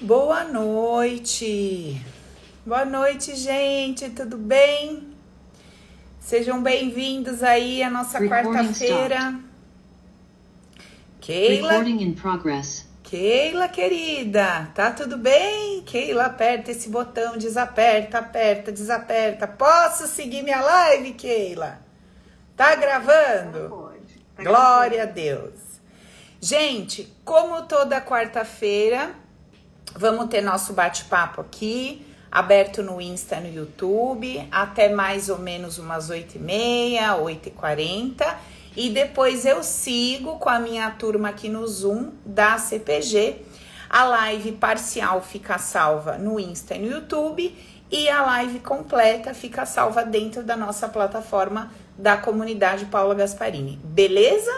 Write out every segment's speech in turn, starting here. Boa noite! Boa noite, gente! Tudo bem? Sejam bem-vindos aí à nossa quarta-feira. Keila, Keila, querida, tá tudo bem? Keila, aperta esse botão, desaperta, aperta, desaperta. Posso seguir minha live, Keila? Tá gravando? Pode. Tá Glória gravando. A Deus! Gente, como toda quarta-feira... Vamos ter nosso bate-papo aqui, aberto no Insta, no YouTube, até mais ou menos umas 8h30, 8h40. E depois eu sigo com a minha turma aqui no Zoom da CPG. A live parcial fica salva no Insta e no YouTube. E a live completa fica salva dentro da nossa plataforma da comunidade Paula Gasparini. Beleza?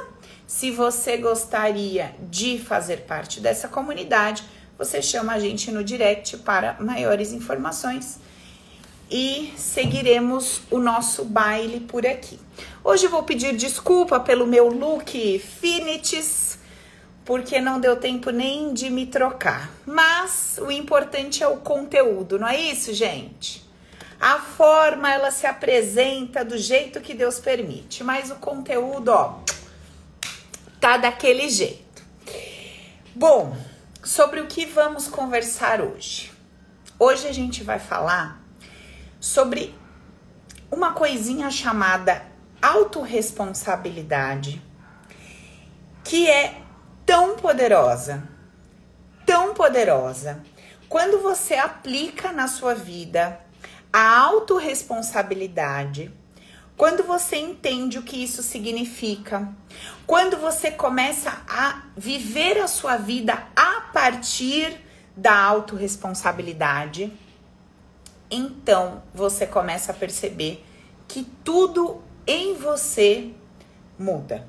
Se você gostaria de fazer parte dessa comunidade... Você chama a gente no direct para maiores informações. E seguiremos o nosso baile por aqui. Hoje eu vou pedir desculpa pelo meu look Finites, porque não deu tempo nem de me trocar. Mas o importante é o conteúdo, não é isso, gente? A forma, ela se apresenta do jeito que Deus permite. Mas o conteúdo, ó, tá daquele jeito. Bom... Sobre o que vamos conversar hoje? Hoje a gente vai falar sobre uma coisinha chamada autorresponsabilidade, que é tão poderosa, quando você aplica na sua vida a autorresponsabilidade, quando você entende o que isso significa, quando você começa a viver a sua vida a partir da autorresponsabilidade, então você começa a perceber que tudo em você muda.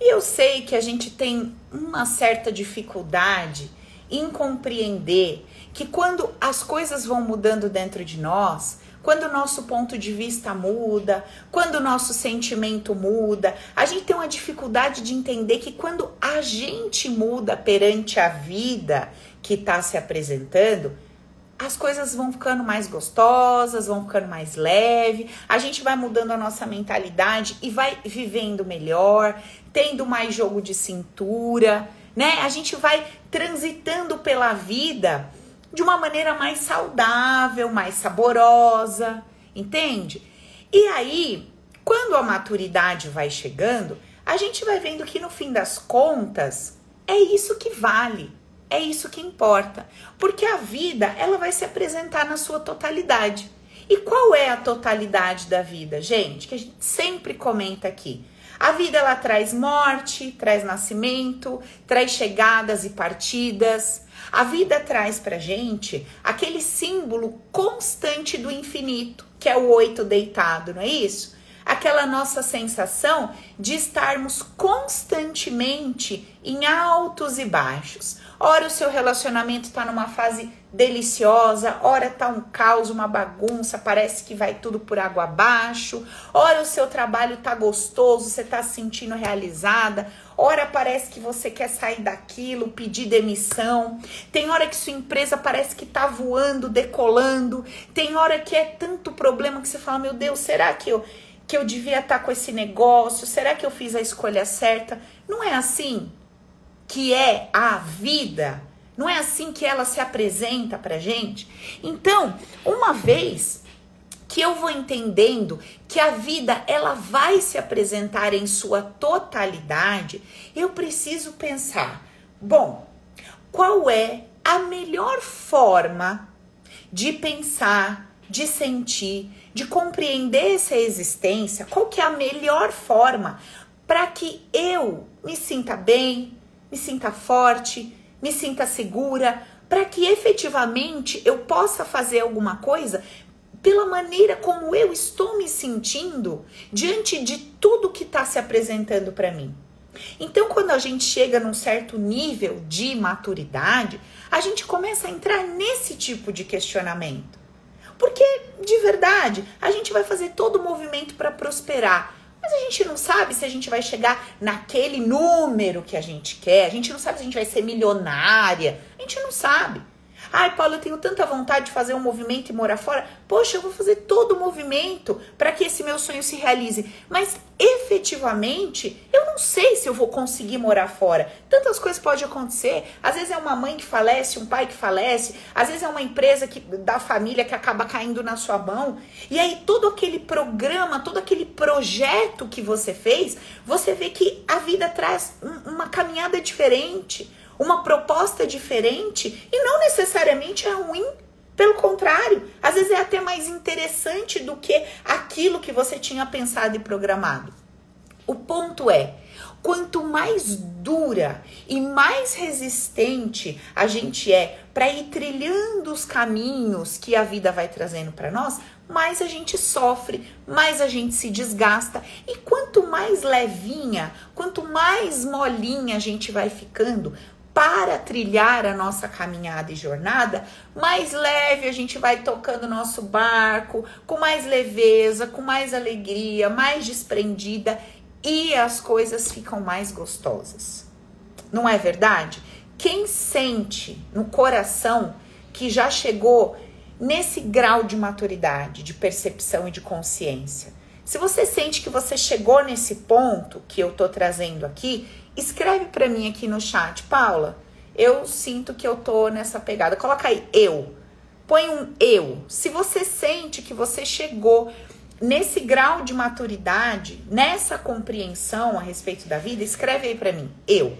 E eu sei que a gente tem uma certa dificuldade em compreender que quando as coisas vão mudando dentro de nós, quando o nosso ponto de vista muda, quando o nosso sentimento muda, a gente tem uma dificuldade de entender que quando a gente muda perante a vida que está se apresentando, as coisas vão ficando mais gostosas, vão ficando mais leve, a gente vai mudando a nossa mentalidade e vai vivendo melhor, tendo mais jogo de cintura, né? A gente vai transitando pela vida... de uma maneira mais saudável, mais saborosa, entende? E aí, quando a maturidade vai chegando, a gente vai vendo que no fim das contas, é isso que vale, é isso que importa. Porque a vida, ela vai se apresentar na sua totalidade. E qual é a totalidade da vida, gente? Que a gente sempre comenta aqui. A vida, ela traz morte, traz nascimento, traz chegadas e partidas. A vida traz pra gente aquele símbolo constante do infinito, que é o 8 deitado, não é isso? Aquela nossa sensação de estarmos constantemente em altos e baixos. Ora o seu relacionamento tá numa fase deliciosa, ora tá um caos, uma bagunça, parece que vai tudo por água abaixo. Ora o seu trabalho tá gostoso, você tá se sentindo realizada. Ora parece que você quer sair daquilo, pedir demissão. Tem hora que sua empresa parece que tá voando, decolando. Tem hora que é tanto problema que você fala, meu Deus, será que eu devia estar com esse negócio? Será que eu fiz a escolha certa? Não é assim que é a vida? Não é assim que ela se apresenta pra gente? Então, uma vez que eu vou entendendo que a vida, ela vai se apresentar em sua totalidade, eu preciso pensar, bom, qual é a melhor forma de pensar, de sentir, de compreender essa existência? Qual que é a melhor forma para que eu me sinta bem, me sinta forte, me sinta segura, para que efetivamente eu possa fazer alguma coisa pela maneira como eu estou me sentindo diante de tudo que está se apresentando para mim. Então, quando a gente chega num certo nível de maturidade, a gente começa a entrar nesse tipo de questionamento. Porque, de verdade, a gente vai fazer todo o movimento para prosperar, mas a gente não sabe se a gente vai chegar naquele número que a gente quer, a gente não sabe se a gente vai ser milionária, a gente não sabe. Ai, Paula, eu tenho tanta vontade de fazer um movimento e morar fora. Poxa, eu vou fazer todo o movimento para que esse meu sonho se realize. Mas, efetivamente, eu não sei se eu vou conseguir morar fora. Tantas coisas podem acontecer. Às vezes é uma mãe que falece, um pai que falece. Às vezes é uma empresa da família que acaba caindo na sua mão. E aí, todo aquele programa, todo aquele projeto que você fez, você vê que a vida traz uma caminhada diferente, uma proposta diferente, e não necessariamente é ruim, pelo contrário, às vezes é até mais interessante do que aquilo que você tinha pensado e programado. O ponto é, quanto mais dura e mais resistente a gente é para ir trilhando os caminhos que a vida vai trazendo para nós, mais a gente sofre, mais a gente se desgasta. E quanto mais levinha, quanto mais molinha a gente vai ficando para trilhar a nossa caminhada e jornada, mais leve a gente vai tocando o nosso barco, com mais leveza, com mais alegria, mais desprendida, e as coisas ficam mais gostosas. Não é verdade? Quem sente no coração que já chegou nesse grau de maturidade, de percepção e de consciência, se você sente que você chegou nesse ponto que eu tô trazendo aqui, escreve pra mim aqui no chat, Paula, eu sinto que eu tô nessa pegada. Coloca aí, eu. Põe um eu. Se você sente que você chegou nesse grau de maturidade, nessa compreensão a respeito da vida, escreve aí pra mim, eu.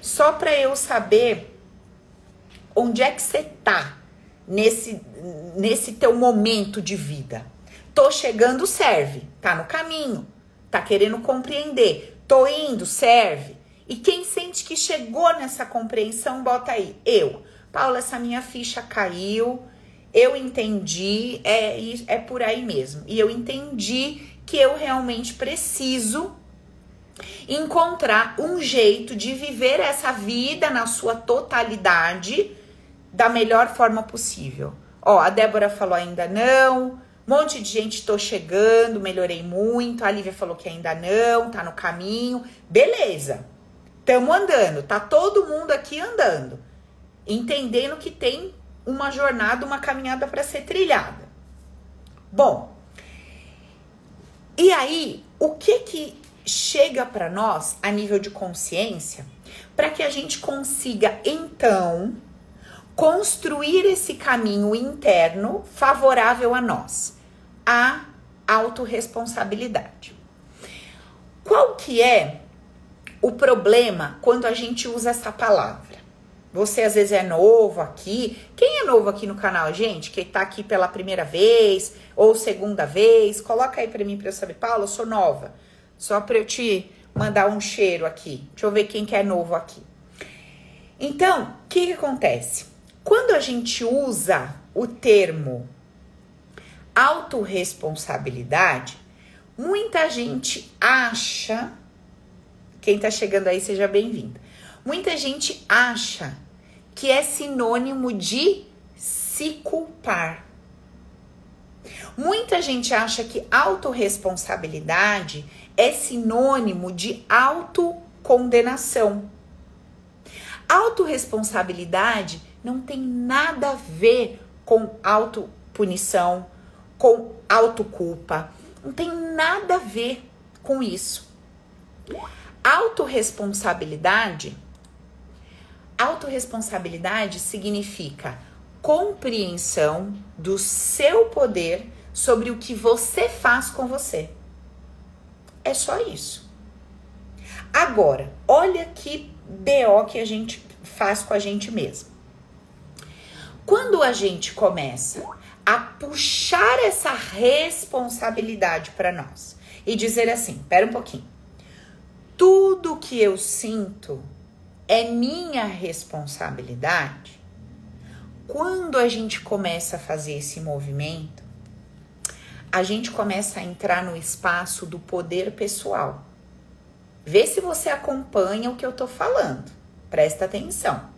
Só pra eu saber onde é que você tá nesse teu momento de vida. Tô chegando, serve. Tá no caminho. Tá querendo compreender. Tô indo, serve. E quem sente que chegou nessa compreensão, bota aí. Eu. Paula, essa minha ficha caiu. Eu entendi. É por aí mesmo. E eu entendi que eu realmente preciso encontrar um jeito de viver essa vida na sua totalidade da melhor forma possível. Ó, a Débora falou ainda não. Um monte de gente, tô chegando, melhorei muito. A Lívia falou que ainda não, tá no caminho. Beleza, tamo andando, tá todo mundo aqui andando. Entendendo que tem uma jornada, uma caminhada para ser trilhada. Bom, e aí, o que chega para nós a nível de consciência para que a gente consiga, então, construir esse caminho interno favorável a nós? A autorresponsabilidade. Qual que é o problema quando a gente usa essa palavra? Você às vezes é novo aqui. Quem é novo aqui no canal, gente? Quem tá aqui pela primeira vez ou segunda vez, coloca aí pra mim, pra eu saber. Paula, eu sou nova. Só pra eu te mandar um cheiro aqui. Deixa eu ver quem que é novo aqui. Então, o que acontece? Quando a gente usa o termo autorresponsabilidade, muita gente acha, quem tá chegando aí seja bem-vinda, muita gente acha que é sinônimo de se culpar. Muita gente acha que autorresponsabilidade é sinônimo de autocondenação. Autorresponsabilidade não tem nada a ver com autopunição, com autoculpa. Não tem nada a ver com isso. Autorresponsabilidade significa compreensão do seu poder sobre o que você faz com você. É só isso. Agora, olha que BO que a gente faz com a gente mesmo. Quando a gente começa a puxar essa responsabilidade para nós e dizer assim, pera um pouquinho, tudo que eu sinto é minha responsabilidade? Quando a gente começa a fazer esse movimento, a gente começa a entrar no espaço do poder pessoal. Vê se você acompanha o que eu tô falando. Presta atenção.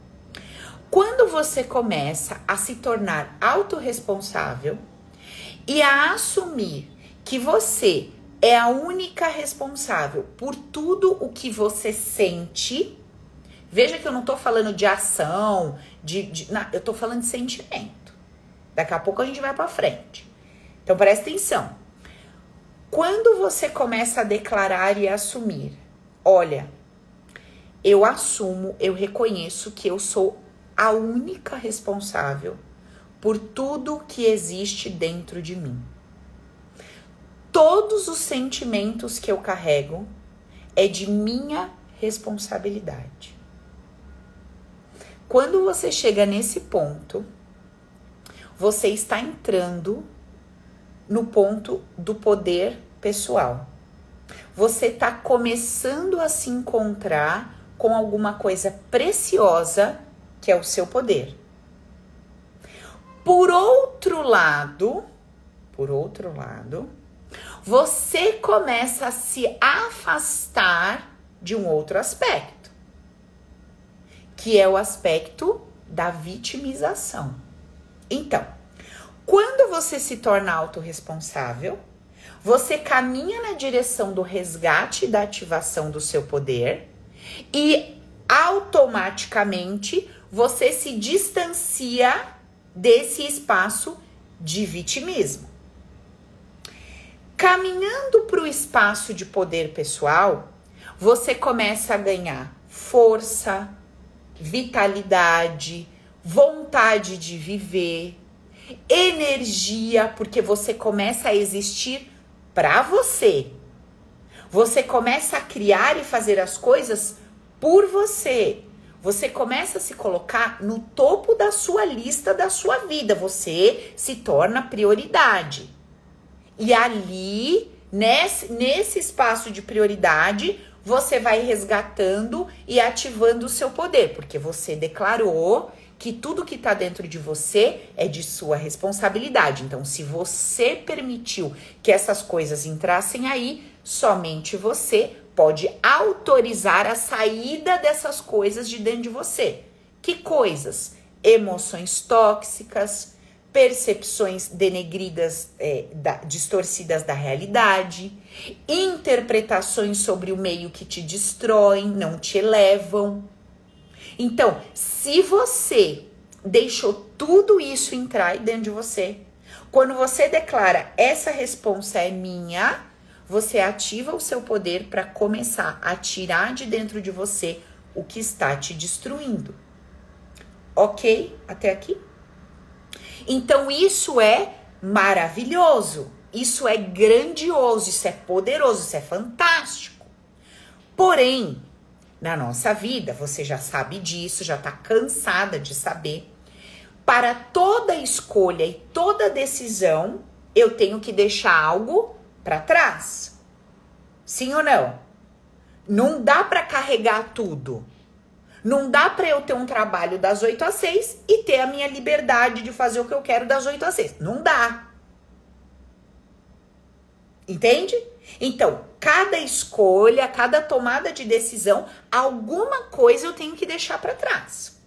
Quando você começa a se tornar autorresponsável e a assumir que você é a única responsável por tudo o que você sente. Veja que eu não tô falando de ação, eu tô falando de sentimento. Daqui a pouco a gente vai pra frente. Então, presta atenção. Quando você começa a declarar e a assumir, olha, eu assumo, eu reconheço que eu sou a única responsável por tudo que existe dentro de mim. Todos os sentimentos que eu carrego é de minha responsabilidade. Quando você chega nesse ponto, você está entrando no ponto do poder pessoal. Você está começando a se encontrar com alguma coisa preciosa que é o seu poder. Por outro lado, você começa a se afastar de um outro aspecto, que é o aspecto da vitimização. Então, quando você se torna autorresponsável, você caminha na direção do resgate e da ativação do seu poder e automaticamente você se distancia desse espaço de vitimismo. Caminhando para o espaço de poder pessoal, você começa a ganhar força, vitalidade, vontade de viver, energia, porque você começa a existir para você. Você começa a criar e fazer as coisas por você. Você começa a se colocar no topo da sua lista da sua vida. Você se torna prioridade. E ali, nesse espaço de prioridade, você vai resgatando e ativando o seu poder, porque você declarou que tudo que está dentro de você é de sua responsabilidade. Então, se você permitiu que essas coisas entrassem aí, somente você pode autorizar a saída dessas coisas de dentro de você. Que coisas? Emoções tóxicas, percepções denegridas, distorcidas da realidade, interpretações sobre o meio que te destroem, não te elevam. Então, se você deixou tudo isso entrar dentro de você, quando você declara, essa responsa é minha, você ativa o seu poder para começar a tirar de dentro de você o que está te destruindo. Ok? Até aqui? Então, isso é maravilhoso, isso é grandioso, isso é poderoso, isso é fantástico. Porém, na nossa vida, você já sabe disso, já está cansada de saber, para toda escolha e toda decisão, eu tenho que deixar algo para trás. Sim ou não? Não dá para carregar tudo. Não dá para eu ter um trabalho das 8 às 6 e ter a minha liberdade de fazer o que eu quero das 8 às 6. Não dá. Entende? Então, cada escolha, cada tomada de decisão, alguma coisa eu tenho que deixar para trás.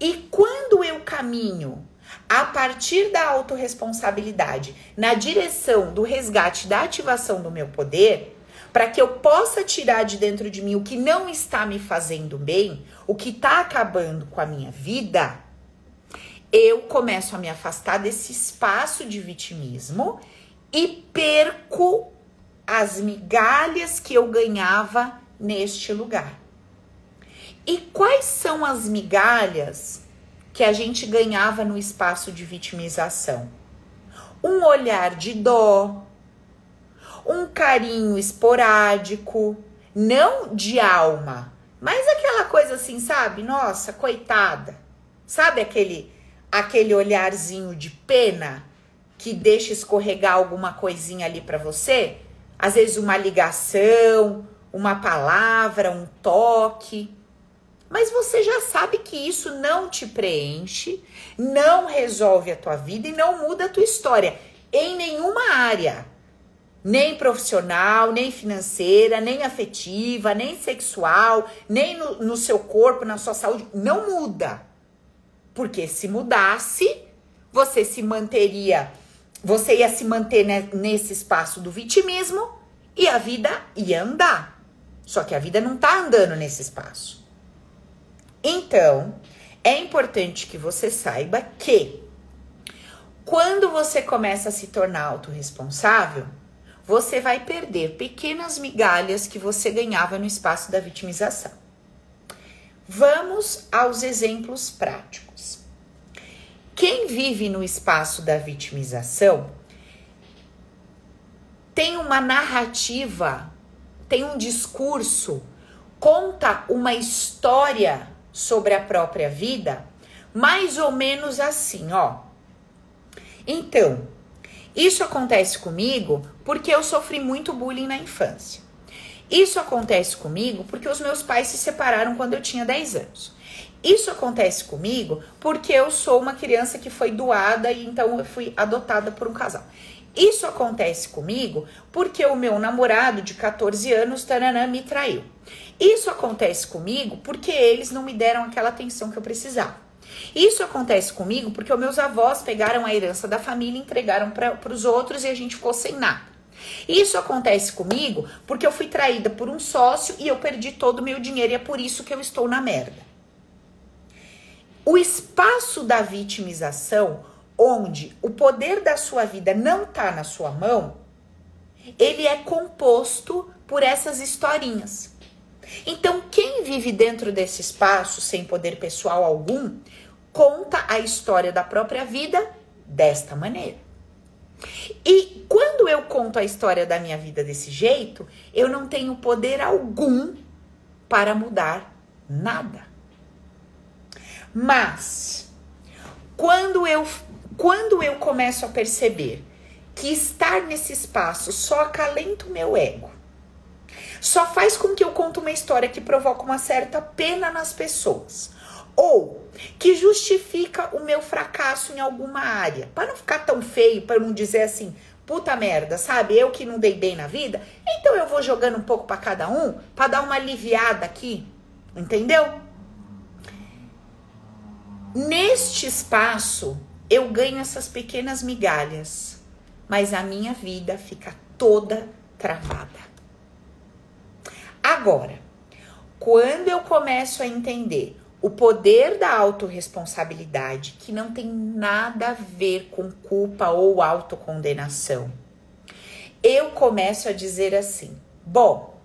E quando eu caminho a partir da autorresponsabilidade na direção do resgate, da ativação do meu poder, para que eu possa tirar de dentro de mim o que não está me fazendo bem, o que está acabando com a minha vida, eu começo a me afastar desse espaço de vitimismo e perco as migalhas que eu ganhava neste lugar. E quais são as migalhas que a gente ganhava no espaço de vitimização? Um olhar de dó, um carinho esporádico, não de alma, mas aquela coisa assim, sabe? Nossa, coitada. Sabe aquele olharzinho de pena que deixa escorregar alguma coisinha ali pra você? Às vezes uma ligação, uma palavra, um toque. Mas você já sabe que isso não te preenche, não resolve a tua vida e não muda a tua história em nenhuma área. Nem profissional, nem financeira, nem afetiva, nem sexual, nem no seu corpo, na sua saúde. Não muda. Porque se mudasse, você se manteria, você ia se manter nesse espaço do vitimismo e a vida ia andar. Só que a vida não tá andando nesse espaço. Então, é importante que você saiba que quando você começa a se tornar autorresponsável, você vai perder pequenas migalhas que você ganhava no espaço da vitimização. Vamos aos exemplos práticos. Quem vive no espaço da vitimização tem uma narrativa, tem um discurso, conta uma história sobre a própria vida, mais ou menos assim, ó. Então, isso acontece comigo porque eu sofri muito bullying na infância. Isso acontece comigo porque os meus pais se separaram quando eu tinha 10 anos. Isso acontece comigo porque eu sou uma criança que foi doada e então eu fui adotada por um casal. Isso acontece comigo porque o meu namorado de 14 anos, taranã, me traiu. Isso acontece comigo porque eles não me deram aquela atenção que eu precisava. Isso acontece comigo porque os meus avós pegaram a herança da família e entregaram para os outros e a gente ficou sem nada. Isso acontece comigo porque eu fui traída por um sócio e eu perdi todo o meu dinheiro e é por isso que eu estou na merda. O espaço da vitimização, onde o poder da sua vida não está na sua mão, ele é composto por essas historinhas. Então, quem vive dentro desse espaço, sem poder pessoal algum, conta a história da própria vida desta maneira. E quando eu conto a história da minha vida desse jeito, eu não tenho poder algum para mudar nada. Mas, quando eu começo a perceber que estar nesse espaço só acalenta o meu ego, só faz com que eu conte uma história que provoca uma certa pena nas pessoas, ou que justifica o meu fracasso em alguma área, para não ficar tão feio, para não dizer assim, puta merda, sabe, eu que não dei bem na vida, então eu vou jogando um pouco para cada um, para dar uma aliviada aqui, entendeu? Neste espaço, eu ganho essas pequenas migalhas, mas a minha vida fica toda travada. Agora, quando eu começo a entender o poder da autorresponsabilidade, que não tem nada a ver com culpa ou autocondenação, eu começo a dizer assim, bom,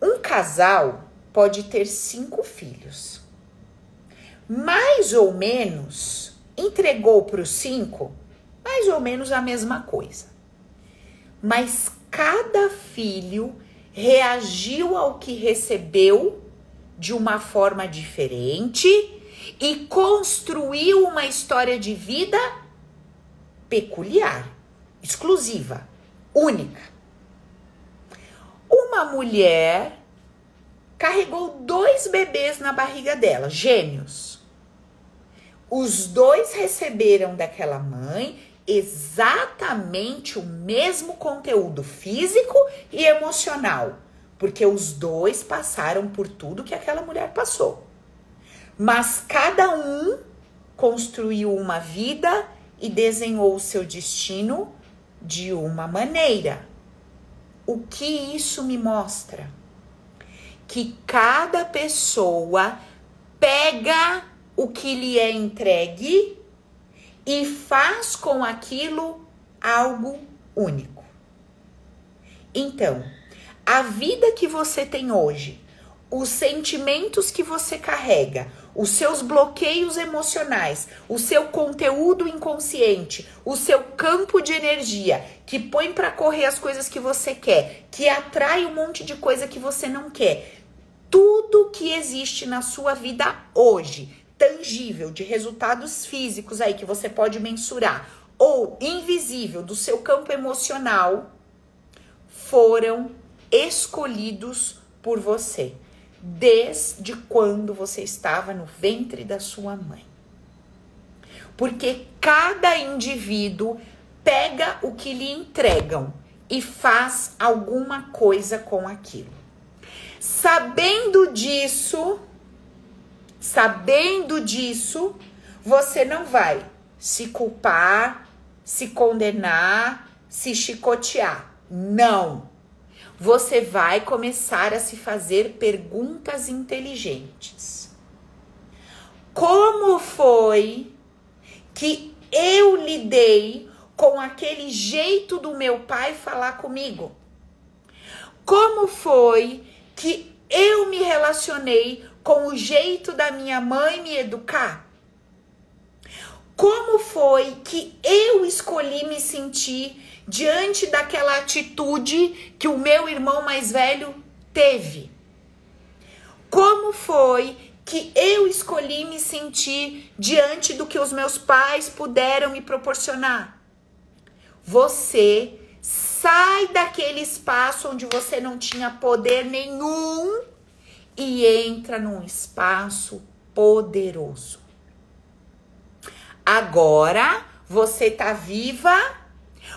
um casal pode ter 5 filhos, mais ou menos, entregou para os 5, mais ou menos a mesma coisa, mas cada filho reagiu ao que recebeu de uma forma diferente e construiu uma história de vida peculiar, exclusiva, única. Uma mulher carregou 2 bebês na barriga dela, gêmeos. Os 2 receberam daquela mãe exatamente o mesmo conteúdo físico e emocional, porque os 2 passaram por tudo que aquela mulher passou. Mas cada um construiu uma vida e desenhou o seu destino de uma maneira. O que isso me mostra? Que cada pessoa pega o que lhe é entregue e faz com aquilo algo único. Então, a vida que você tem hoje, os sentimentos que você carrega, os seus bloqueios emocionais, o seu conteúdo inconsciente, o seu campo de energia, que põe para correr as coisas que você quer, que atrai um monte de coisa que você não quer. Tudo que existe na sua vida hoje, tangível, de resultados físicos aí que você pode mensurar, ou invisível do seu campo emocional, foram escolhidos por você, desde quando você estava no ventre da sua mãe. Porque cada indivíduo pega o que lhe entregam e faz alguma coisa com aquilo. Sabendo disso, você não vai se culpar, se condenar, se chicotear. Não! Você vai começar a se fazer perguntas inteligentes. Como foi que eu lidei com aquele jeito do meu pai falar comigo? Como foi que eu me relacionei com o jeito da minha mãe me educar? Como foi que eu escolhi me sentir diante daquela atitude que o meu irmão mais velho teve? Como foi que eu escolhi me sentir diante do que os meus pais puderam me proporcionar? Você sai daquele espaço onde você não tinha poder nenhum e entra num espaço poderoso. Agora você tá viva,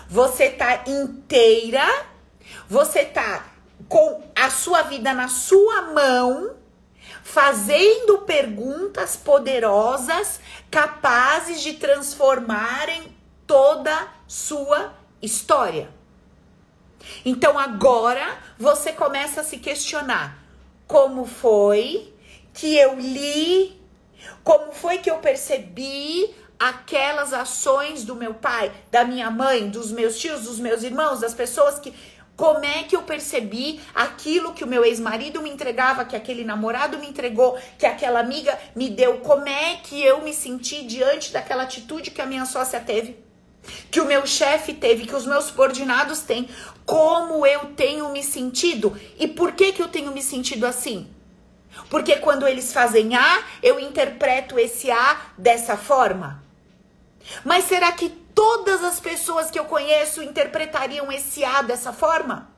você tá inteira, você tá com a sua vida na sua mão, fazendo perguntas poderosas capazes de transformarem toda sua história. Então agora você começa a se questionar: como foi que eu li, como foi que eu percebi aquelas ações do meu pai, da minha mãe, dos meus tios, dos meus irmãos, das pessoas que... Como é que eu percebi aquilo que o meu ex-marido me entregava, que aquele namorado me entregou, que aquela amiga me deu? Como é que eu me senti diante daquela atitude que a minha sócia teve, que o meu chefe teve, que os meus subordinados têm? Como eu tenho me sentido? E por que que eu tenho me sentido assim? Porque quando eles fazem A, eu interpreto esse A dessa forma. Mas será que todas as pessoas que eu conheço interpretariam esse A dessa forma?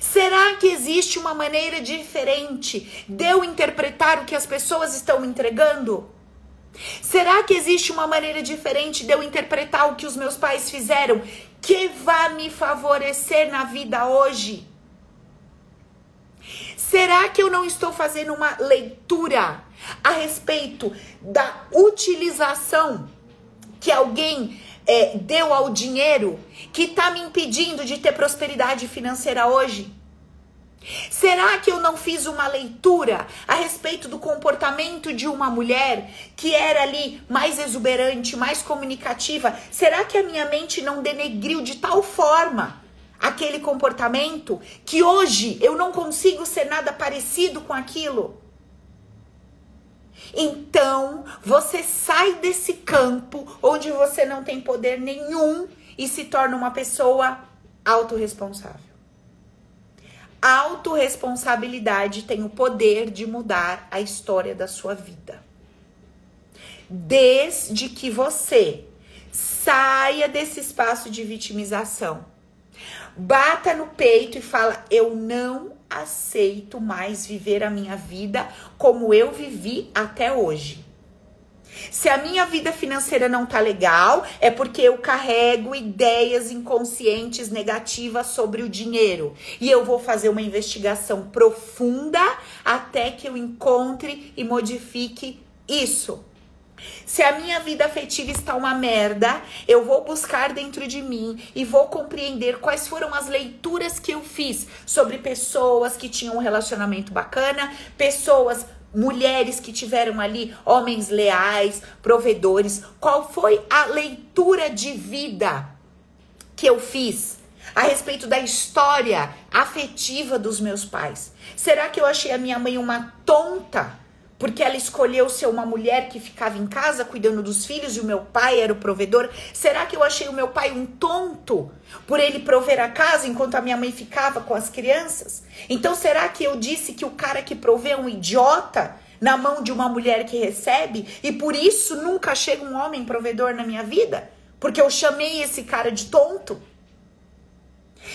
Será que existe uma maneira diferente de eu interpretar o que as pessoas estão me entregando? Será que existe uma maneira diferente de eu interpretar o que os meus pais fizeram que vai me favorecer na vida hoje? Será que eu não estou fazendo uma leitura a respeito da utilização que alguém deu ao dinheiro que está me impedindo de ter prosperidade financeira hoje? Será que eu não fiz uma leitura a respeito do comportamento de uma mulher que era ali mais exuberante, mais comunicativa? Será que a minha mente não denegriu de tal forma aquele comportamento que hoje eu não consigo ser nada parecido com aquilo? Então, você sai desse campo onde você não tem poder nenhum e se torna uma pessoa autorresponsável. A autorresponsabilidade tem o poder de mudar a história da sua vida. Desde que você saia desse espaço de vitimização, bata no peito e fala: eu não aceito mais viver a minha vida como eu vivi até hoje. Se a minha vida financeira não tá legal, é porque eu carrego ideias inconscientes negativas sobre o dinheiro. E eu vou fazer uma investigação profunda até que eu encontre e modifique isso. Se a minha vida afetiva está uma merda, eu vou buscar dentro de mim e vou compreender quais foram as leituras que eu fiz sobre pessoas que tinham um relacionamento bacana, pessoas... mulheres que tiveram ali homens leais, provedores. Qual foi a leitura de vida que eu fiz a respeito da história afetiva dos meus pais? Será que eu achei a minha mãe uma tonta porque ela escolheu ser uma mulher que ficava em casa cuidando dos filhos e o meu pai era o provedor? Será que eu achei o meu pai um tonto por ele prover a casa enquanto a minha mãe ficava com as crianças? Então será que eu disse que o cara que provê é um idiota na mão de uma mulher que recebe e por isso nunca chega um homem provedor na minha vida? Porque eu chamei esse cara de tonto?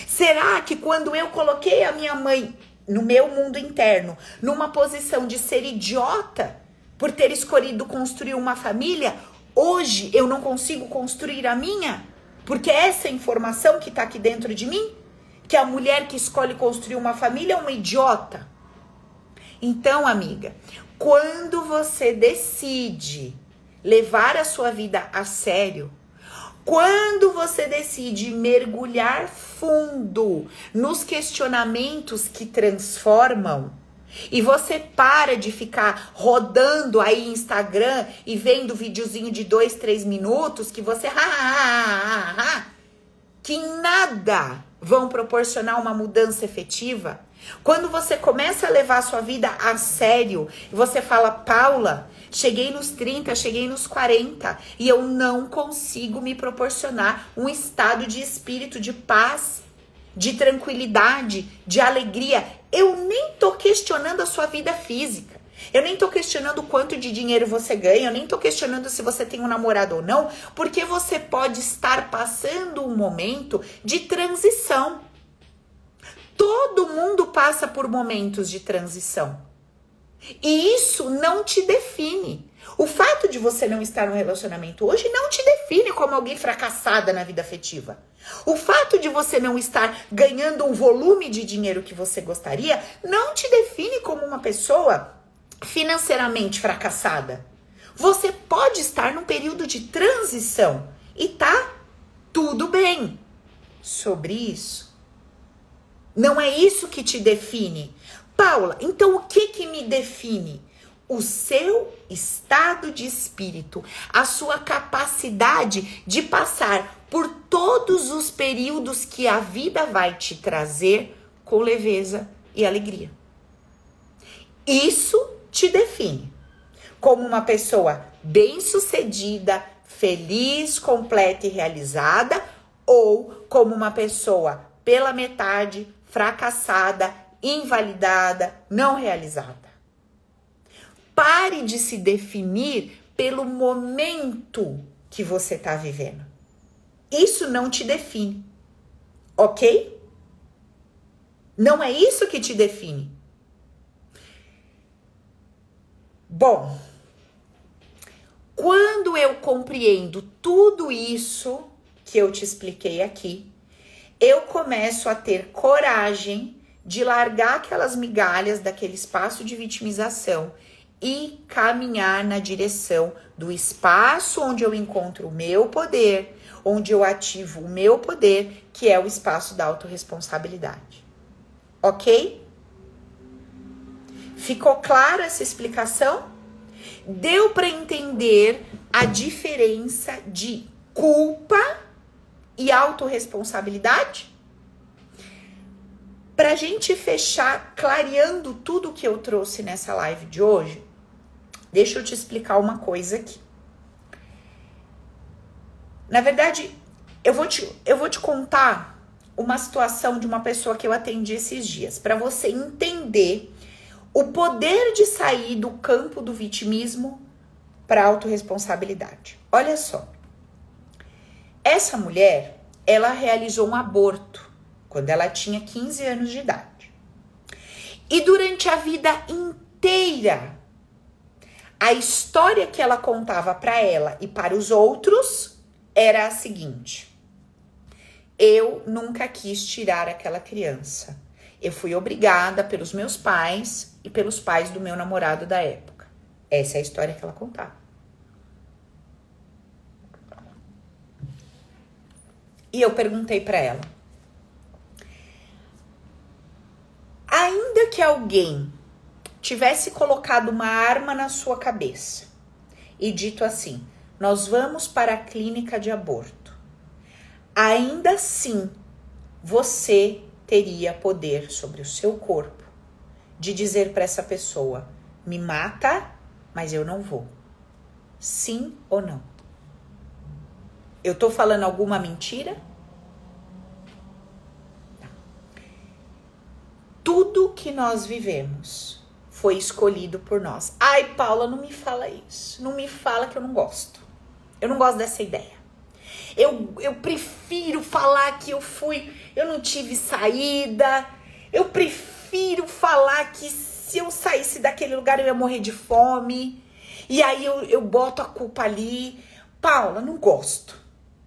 Será que quando eu coloquei a minha mãe no meu mundo interno, numa posição de ser idiota, por ter escolhido construir uma família, hoje eu não consigo construir a minha? Porque essa informação que tá aqui dentro de mim, que a mulher que escolhe construir uma família é uma idiota. Então, amiga, quando você decide levar a sua vida a sério, quando você decide mergulhar fundo nos questionamentos que transformam, e você para de ficar rodando aí Instagram e vendo videozinho de 2, 3 minutos que você... que em nada vão proporcionar uma mudança efetiva. Quando você começa a levar a sua vida a sério, você fala, Paula, cheguei nos 30, cheguei nos 40 e eu não consigo me proporcionar um estado de espírito, de paz, de tranquilidade, de alegria. Eu nem tô questionando a sua vida física. Eu nem tô questionando quanto de dinheiro você ganha. Eu nem tô questionando se você tem um namorado ou não. Porque você pode estar passando um momento de transição. Todo mundo passa por momentos de transição. E isso não te define. O fato de você não estar num relacionamento hoje não te define como alguém fracassada na vida afetiva. O fato de você não estar ganhando um volume de dinheiro que você gostaria não te define como uma pessoa financeiramente fracassada. Você pode estar num período de transição e tá tudo bem sobre isso. Não é isso que te define. Paula, então o que que me define? O seu estado de espírito, a sua capacidade de passar por todos os períodos que a vida vai te trazer com leveza e alegria. Isso te define como uma pessoa bem-sucedida, feliz, completa e realizada, ou como uma pessoa pela metade, fracassada, invalidada, não realizada. Pare de se definir pelo momento que você está vivendo. Isso não te define, ok? Não é isso que te define. Bom, quando eu compreendo tudo isso que eu te expliquei aqui, eu começo a ter coragem de largar aquelas migalhas daquele espaço de vitimização e caminhar na direção do espaço onde eu encontro o meu poder, onde eu ativo o meu poder, que é o espaço da autorresponsabilidade. Ok? Ficou clara essa explicação? Deu para entender a diferença de culpa e autorresponsabilidade? Para a gente fechar clareando tudo que eu trouxe nessa live de hoje, deixa eu te explicar uma coisa aqui. Na verdade, eu vou te contar uma situação de uma pessoa que eu atendi esses dias, para você entender o poder de sair do campo do vitimismo para a autorresponsabilidade. Olha só, essa mulher, ela realizou um aborto quando ela tinha 15 anos de idade. E durante a vida inteira, a história que ela contava para ela e para os outros era a seguinte: eu nunca quis tirar aquela criança. Eu fui obrigada pelos meus pais e pelos pais do meu namorado da época. Essa é a história que ela contava. E eu perguntei para ela: ainda que alguém tivesse colocado uma arma na sua cabeça e dito assim, nós vamos para a clínica de aborto, ainda assim você teria poder sobre o seu corpo de dizer para essa pessoa, me mata, mas eu não vou. Sim ou não? Eu tô falando alguma mentira? Tudo que nós vivemos foi escolhido por nós. Ai, Paula, não me fala isso. Não me fala que eu não gosto. Eu não gosto dessa ideia. Eu prefiro falar que eu não tive saída. Eu prefiro falar que se eu saísse daquele lugar eu ia morrer de fome. E aí eu boto a culpa ali. Paula, não gosto.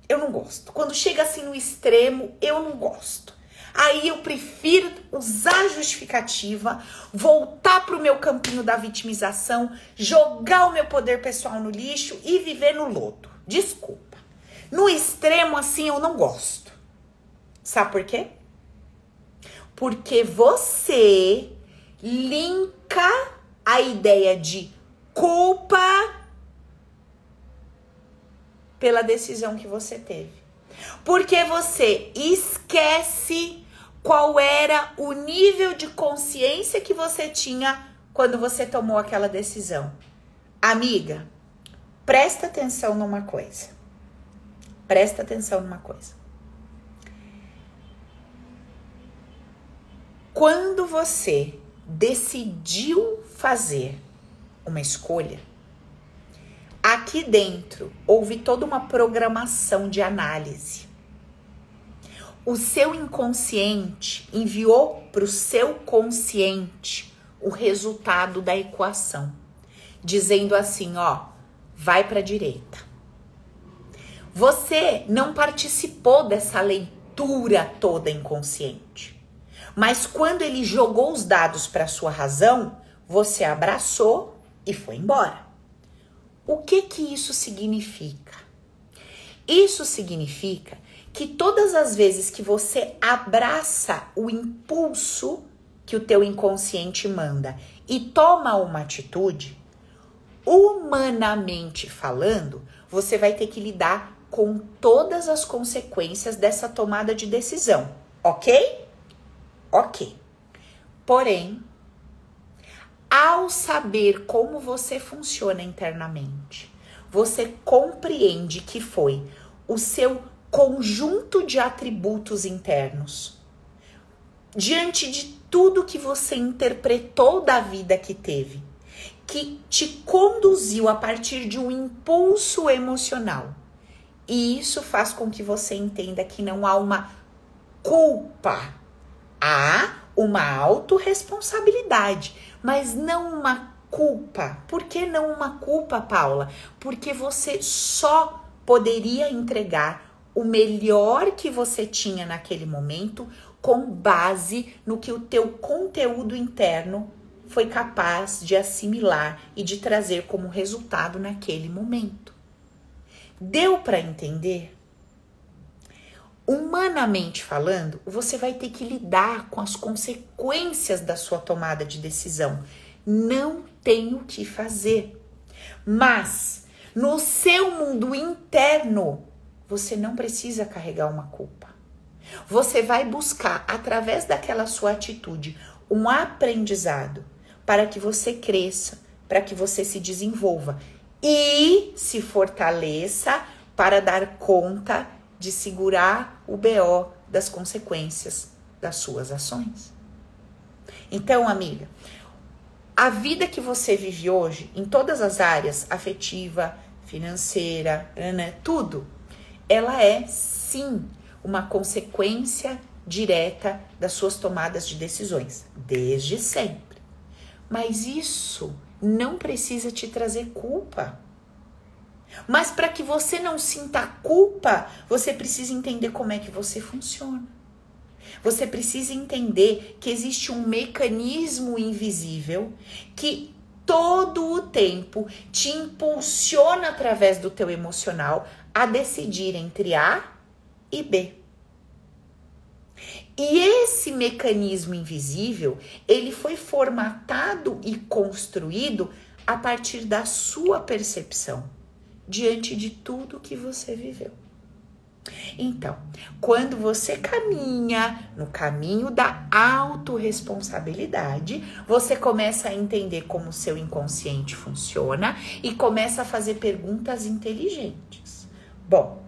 Eu não gosto. Quando chega assim no extremo, eu não gosto. Aí eu prefiro usar a justificativa, voltar pro meu campinho da vitimização, jogar o meu poder pessoal no lixo e viver no lodo. Desculpa. No extremo, assim, eu não gosto. Sabe por quê? Porque você linka a ideia de culpa pela decisão que você teve. Porque você esquece qual era o nível de consciência que você tinha quando você tomou aquela decisão. Amiga, presta atenção numa coisa. Presta atenção numa coisa. Quando você decidiu fazer uma escolha, aqui dentro houve toda uma programação de análise. O seu inconsciente enviou para o seu consciente o resultado da equação, dizendo assim, ó, vai para a direita. Você não participou dessa leitura toda inconsciente, mas quando ele jogou os dados para sua razão, você abraçou e foi embora. O que que isso significa? Isso significa que todas as vezes que você abraça o impulso que o teu inconsciente manda e toma uma atitude, humanamente falando, você vai ter que lidar com todas as consequências dessa tomada de decisão, ok? Ok. Porém, ao saber como você funciona internamente, você compreende que foi o seu conjunto de atributos internos. Diante de tudo que você interpretou da vida que teve, que te conduziu a partir de um impulso emocional. E isso faz com que você entenda que não há uma culpa, há uma autorresponsabilidade, mas não uma culpa. Por que não uma culpa, Paula? Porque você só poderia entregar o melhor que você tinha naquele momento com base no que o teu conteúdo interno foi capaz de assimilar e de trazer como resultado naquele momento. Deu para entender? Humanamente falando, você vai ter que lidar com as consequências da sua tomada de decisão. Não tem o que fazer. Mas, no seu mundo interno, você não precisa carregar uma culpa. Você vai buscar, através daquela sua atitude, um aprendizado para que você cresça, para que você se desenvolva e se fortaleça para dar conta de segurar o BO das consequências das suas ações. Então, amiga, a vida que você vive hoje, em todas as áreas, afetiva, financeira, tudo, ela é, sim, uma consequência direta das suas tomadas de decisões, desde sempre. Mas isso não precisa te trazer culpa. Mas para que você não sinta culpa, você precisa entender como é que você funciona. Você precisa entender que existe um mecanismo invisível que todo o tempo te impulsiona através do teu emocional a decidir entre A e B. E esse mecanismo invisível, ele foi formatado e construído a partir da sua percepção diante de tudo que você viveu. Então, quando você caminha no caminho da autorresponsabilidade, você começa a entender como o seu inconsciente funciona e começa a fazer perguntas inteligentes. Bom,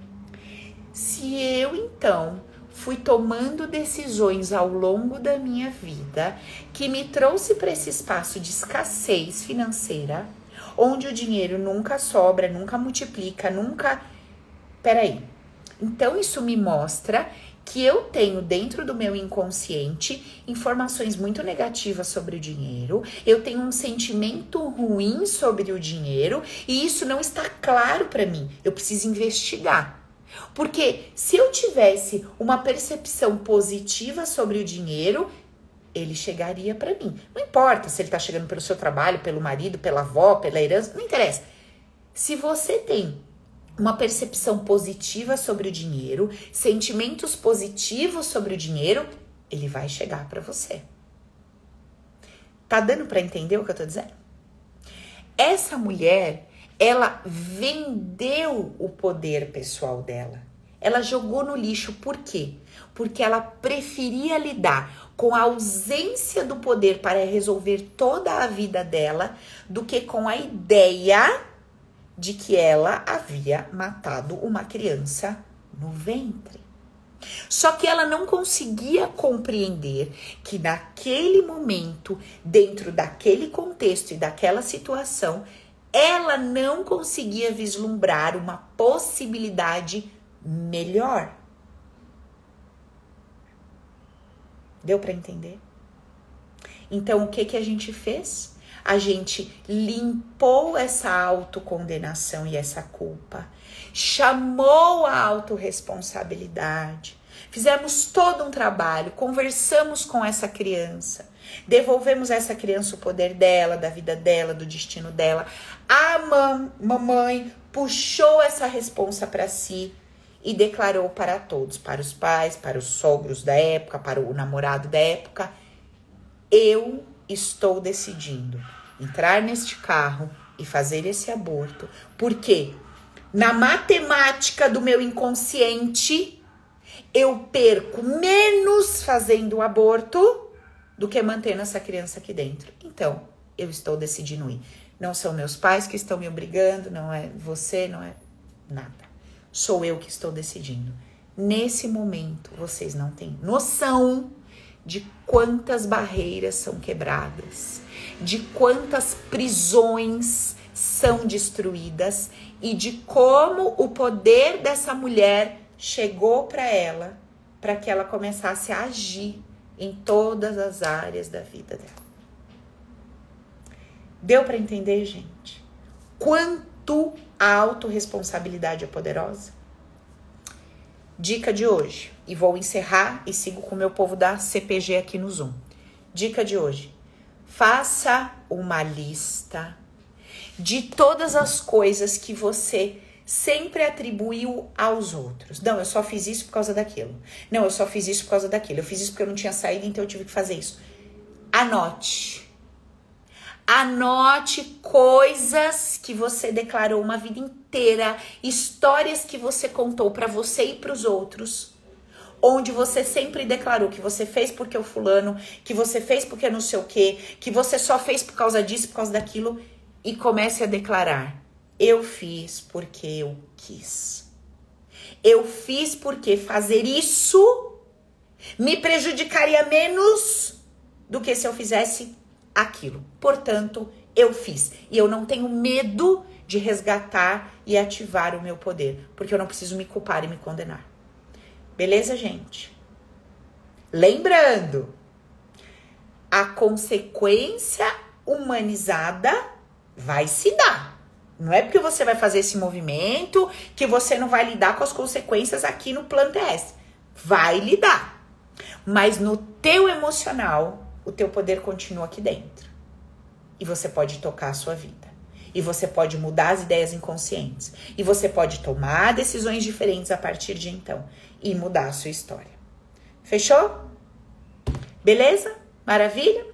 se eu então fui tomando decisões ao longo da minha vida que me trouxe para esse espaço de escassez financeira, onde o dinheiro nunca sobra, nunca multiplica, nunca... Peraí, Então, isso me mostra que eu tenho dentro do meu inconsciente informações muito negativas sobre o dinheiro, eu tenho um sentimento ruim sobre o dinheiro e isso não está claro para mim. Eu preciso investigar. Porque se eu tivesse uma percepção positiva sobre o dinheiro, ele chegaria para mim. Não importa se ele está chegando pelo seu trabalho, pelo marido, pela avó, pela herança, não interessa. Se você tem uma percepção positiva sobre o dinheiro, sentimentos positivos sobre o dinheiro, ele vai chegar para você. Tá dando para entender o que eu tô dizendo? Essa mulher, ela vendeu o poder pessoal dela. Ela jogou no lixo. Por quê? Porque ela preferia lidar com a ausência do poder para resolver toda a vida dela do que com a ideia de que ela havia matado uma criança no ventre. Só que ela não conseguia compreender que naquele momento, dentro daquele contexto e daquela situação, ela não conseguia vislumbrar uma possibilidade melhor. Deu para entender? Então, o que que a gente fez? A gente limpou essa autocondenação e essa culpa, chamou a autorresponsabilidade, fizemos todo um trabalho, conversamos com essa criança, devolvemos a essa criança o poder dela, da vida dela, do destino dela. A mamãe puxou essa responsa para si e declarou para todos, para os pais, para os sogros da época, para o namorado da época: eu estou decidindo entrar neste carro e fazer esse aborto, porque na matemática do meu inconsciente eu perco menos fazendo o aborto do que mantendo essa criança aqui dentro. Então, eu estou decidindo ir. Não são meus pais que estão me obrigando, não é você, não é nada. Sou eu que estou decidindo. Nesse momento, vocês não têm noção de quantas barreiras são quebradas, de quantas prisões são destruídas e de como o poder dessa mulher chegou para ela, para que ela começasse a agir em todas as áreas da vida dela. Deu para entender, gente? Quanto a autorresponsabilidade é poderosa? Dica de hoje, e vou encerrar e sigo com o meu povo da CPG aqui no Zoom. Dica de hoje, faça uma lista de todas as coisas que você sempre atribuiu aos outros. Não, eu só fiz isso por causa daquilo. Não, eu só fiz isso por causa daquilo. Eu fiz isso porque eu não tinha saído, então eu tive que fazer isso. Anote. Anote coisas que você declarou uma vida inteira, histórias que você contou pra você e pros outros, onde você sempre declarou que você fez porque o fulano, que você fez porque não sei o quê, que você só fez por causa disso, por causa daquilo, e comece a declarar: eu fiz porque eu quis. Eu fiz porque fazer isso me prejudicaria menos do que se eu fizesse aquilo. Portanto, eu fiz. E eu não tenho medo de resgatar e ativar o meu poder, porque eu não preciso me culpar e me condenar. Beleza, gente? Lembrando, a consequência humanizada vai se dar. Não é porque você vai fazer esse movimento que você não vai lidar com as consequências aqui no plano terrestre. Vai lidar. Mas no teu emocional, o teu poder continua aqui dentro. E você pode tocar a sua vida. E você pode mudar as ideias inconscientes. E você pode tomar decisões diferentes a partir de então. E mudar a sua história. Fechou? Beleza? Maravilha?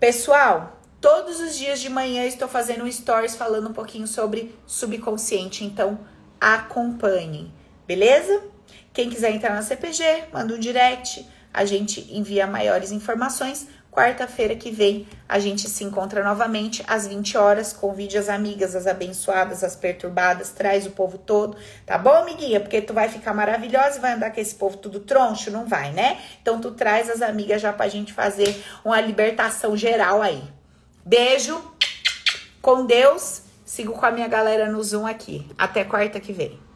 Pessoal, todos os dias de manhã eu estou fazendo um stories falando um pouquinho sobre subconsciente. Então, acompanhem. Beleza? Quem quiser entrar na CPG, manda um direct. A gente envia maiores informações. Quarta-feira que vem, a gente se encontra novamente às 20 horas. Convide as amigas, as abençoadas, as perturbadas. Traz o povo todo. Tá bom, amiguinha? Porque tu vai ficar maravilhosa e vai andar com esse povo tudo troncho? Não vai, né? Então, tu traz as amigas já pra gente fazer uma libertação geral aí. Beijo. Com Deus. Sigo com a minha galera no Zoom aqui. Até quarta que vem.